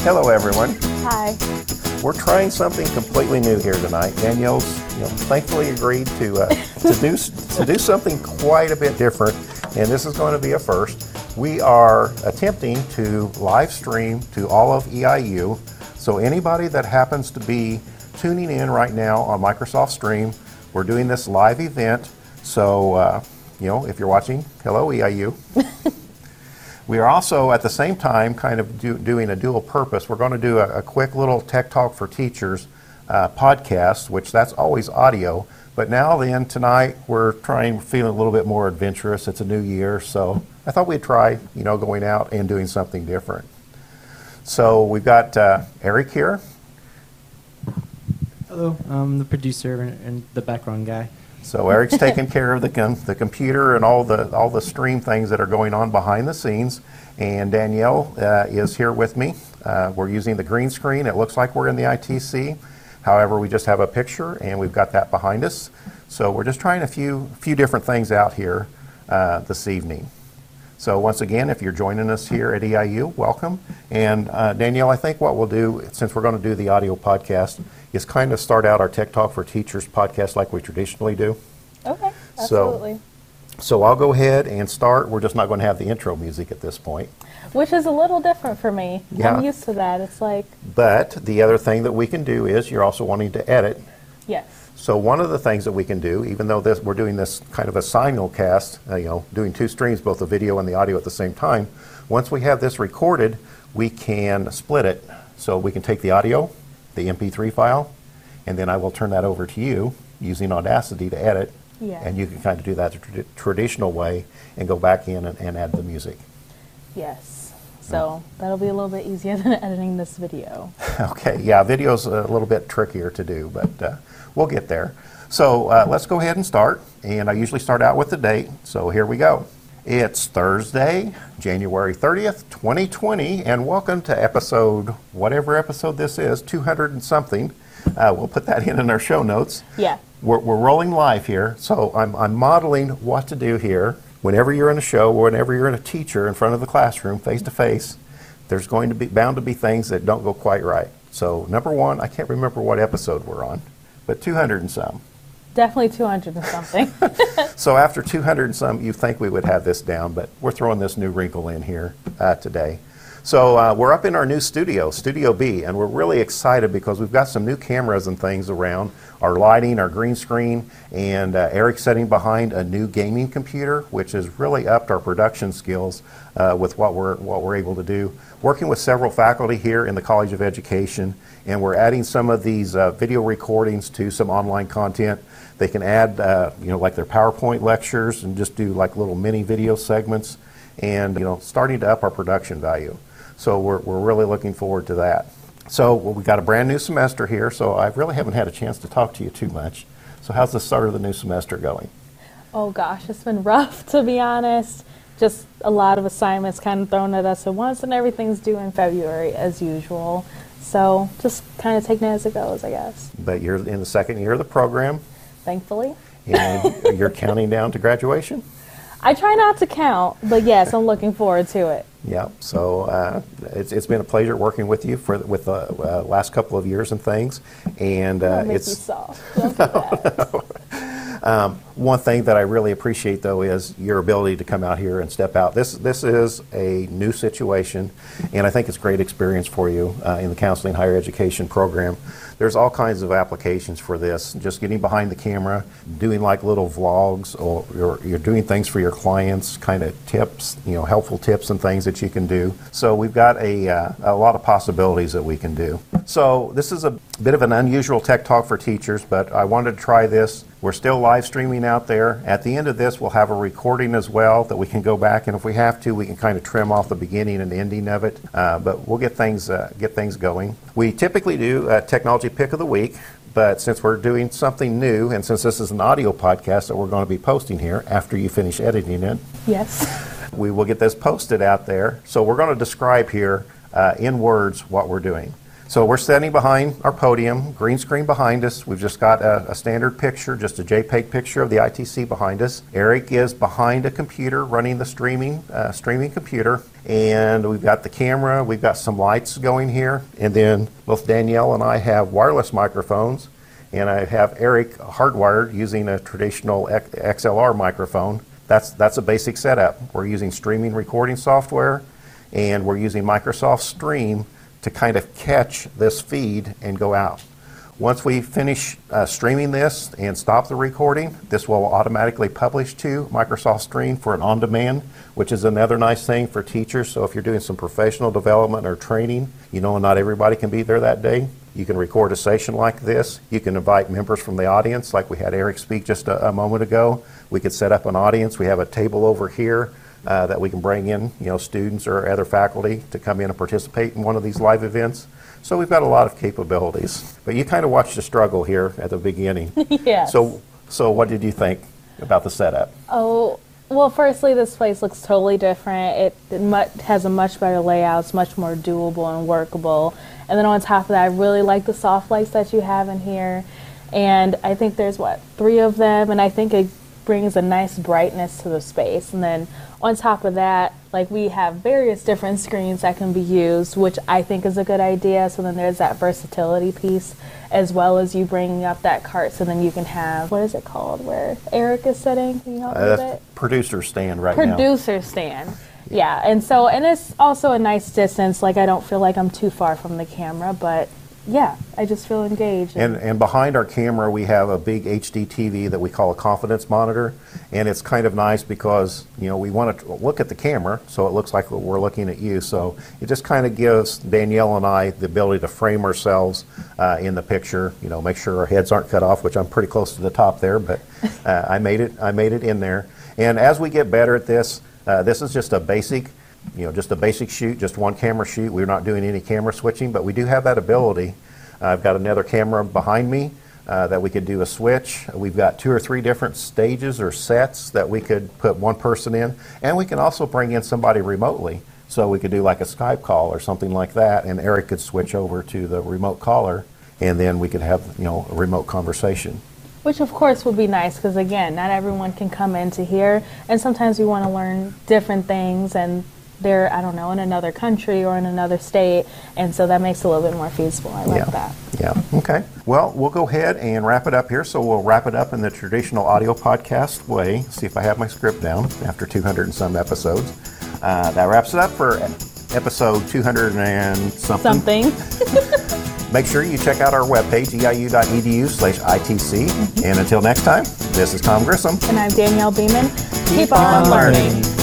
Hello, everyone. Hi. We're trying something completely new here tonight. Danielle's, thankfully agreed to do something quite a bit different, and this is going to be a first. We are attempting to live stream to all of EIU, so anybody that happens to be tuning in right now on Microsoft Stream, we're doing this live event. So, if you're watching, hello, EIU. We are also, at the same time, kind of doing a dual purpose. We're going to do a quick little Tech Talk for Teachers podcast, which that's always audio. But now then, tonight, we're feeling a little bit more adventurous. It's a new year, so I thought we'd try, going out and doing something different. So we've got Eric here. Hello, I'm the producer and the background guy. So Eric's taking care of the computer and all the stream things that are going on behind the scenes. And Danielle is here with me. We're using the green screen. It looks like we're in the ITC. However, we just have a picture, and we've got that behind us. So we're just trying a few different things out here this evening. So once again, if you're joining us here at EIU, welcome. And Danielle, I think what we'll do, since we're going to do the audio podcast, is kind of start out our Tech Talk for Teachers podcast like we traditionally do. Okay, absolutely. So I'll go ahead and start. We're just not going to have the intro music at this point. Which is a little different for me. Yeah. I'm used to that. It's like... But the other thing that we can do is you're also wanting to edit. Yes. So one of the things that we can do, even though we're doing this kind of a simulcast, doing two streams, both the video and the audio at the same time, once we have this recorded, we can split it. So we can take the audio, the MP3 file, and then I will turn that over to you using Audacity to edit. Yeah. And you can kind of do that the traditional way and go back in and add the music. Yes. So that'll be a little bit easier than editing this video. Okay. Yeah, video's a little bit trickier to do, but we'll get there. So let's go ahead and start. And I usually start out with the date. So here we go. It's Thursday, January 30th, 2020, and welcome to episode, whatever episode this is, 200 and something. We'll put that in our show notes. Yeah. We're rolling live here, so I'm modeling what to do here. Whenever you're in a show, or whenever you're in a teacher in front of the classroom, face-to-face, there's going to be bound to be things that don't go quite right. So, number one, I can't remember what episode we're on, but 200 and some. Definitely 200 and something. So after 200 and some, you think we would have this down, but we're throwing this new wrinkle in here today. So we're up in our new studio, Studio B, and we're really excited because we've got some new cameras and things around, our lighting, our green screen, and Eric's sitting behind a new gaming computer, which has really upped our production skills with what we're able to do. Working with several faculty here in the College of Education, and we're adding some of these video recordings to some online content. They can add, like their PowerPoint lectures and just do like little mini video segments and, starting to up our production value. So we're really looking forward to that. So we got a brand new semester here, so I really haven't had a chance to talk to you too much. So how's the start of the new semester going? Oh gosh, it's been rough, to be honest. Just a lot of assignments kind of thrown at us at once, and everything's due in February as usual. So just kind of taking it as it goes, I guess. But you're in the second year of the program. Thankfully. And you're counting down to graduation? I try not to count, but yes, I'm looking forward to it. Yeah, so it's been a pleasure working with you with the last couple of years and things. And it's you soft. One thing that I really appreciate, though, is your ability to come out here and step out. This is a new situation, and I think it's a great experience for you in the Counseling Higher Education program. There's all kinds of applications for this, just getting behind the camera, doing like little vlogs, or you're doing things for your clients, kind of tips, helpful tips and things that you can do. So we've got a lot of possibilities that we can do. So this is a bit of an unusual Tech Talk for Teachers, but I wanted to try this. We're still live streaming out there. At the end of this, we'll have a recording as well that we can go back, and if we have to, we can kind of trim off the beginning and ending of it. But we'll get things going. We typically do a technology pick of the week, but since we're doing something new, and since this is an audio podcast that we're going to be posting here after you finish editing it, yes, we will get this posted out there. So we're going to describe here in words what we're doing. So we're standing behind our podium, green screen behind us. We've just got a standard picture, just a JPEG picture of the ITC behind us. Eric is behind a computer running the streaming computer. And we've got the camera, we've got some lights going here. And then both Danielle and I have wireless microphones. And I have Eric hardwired using a traditional XLR microphone. That's a basic setup. We're using streaming recording software, and we're using Microsoft Stream to kind of catch this feed and go out. Once we finish streaming this and stop the recording, this will automatically publish to Microsoft Stream for an on-demand, which is another nice thing for teachers. So if you're doing some professional development or training, you know, not everybody can be there that day. You can record a session like this. You can invite members from the audience, like we had Eric speak just a moment ago. We could set up an audience. We have a table over here that we can bring in, you know, students or other faculty to come in and participate in one of these live events. So we've got a lot of capabilities. But you kind of watched the struggle here at the beginning. Yes. So what did you think about the setup? Oh, well, firstly, this place looks totally different. It has a much better layout. It's much more doable and workable. And then on top of that, I really like the soft lights that you have in here. And I think there's, what, 3 of them? And I think it brings a nice brightness to the space. And then on top of that, like, we have various different screens that can be used, which I think is a good idea. So then there's that versatility piece, as well as you bringing up that cart, so then you can have, what is it called, where Eric is sitting? Can you help me with it? Producer stand right now. Producer stand. Yeah, and so, and it's also a nice distance. Like, I don't feel like I'm too far from the camera, but yeah, I just feel engaged. And behind our camera, we have a big HDTV that we call a confidence monitor, and it's kind of nice because, you know, we want to look at the camera, so it looks like we're looking at you. So it just kind of gives Danielle and I the ability to frame ourselves in the picture. You know, make sure our heads aren't cut off, which I'm pretty close to the top there, but I made it in there. And as we get better at this. This is just a basic, you know, just a basic shoot, just one camera shoot. We're not doing any camera switching, but we do have that ability. I've got another camera behind me that we could do a switch. We've got 2 or 3 different stages or sets that we could put one person in, and we can also bring in somebody remotely. So we could do like a Skype call or something like that, and Eric could switch over to the remote caller, and then we could have, you know, a remote conversation. Which, of course, would be nice because, again, not everyone can come into here. And sometimes we want to learn different things and they're, I don't know, in another country or in another state. And so that makes it a little bit more feasible. I like that. Yeah. Okay. Well, we'll go ahead and wrap it up here. So we'll wrap it up in the traditional audio podcast way. See if I have my script down after 200 and some episodes. That wraps it up for episode 200 and something. Make sure you check out our webpage, eiu.edu/ITC. And until next time, this is Tom Grissom. And I'm Danielle Beeman. Keep on learning.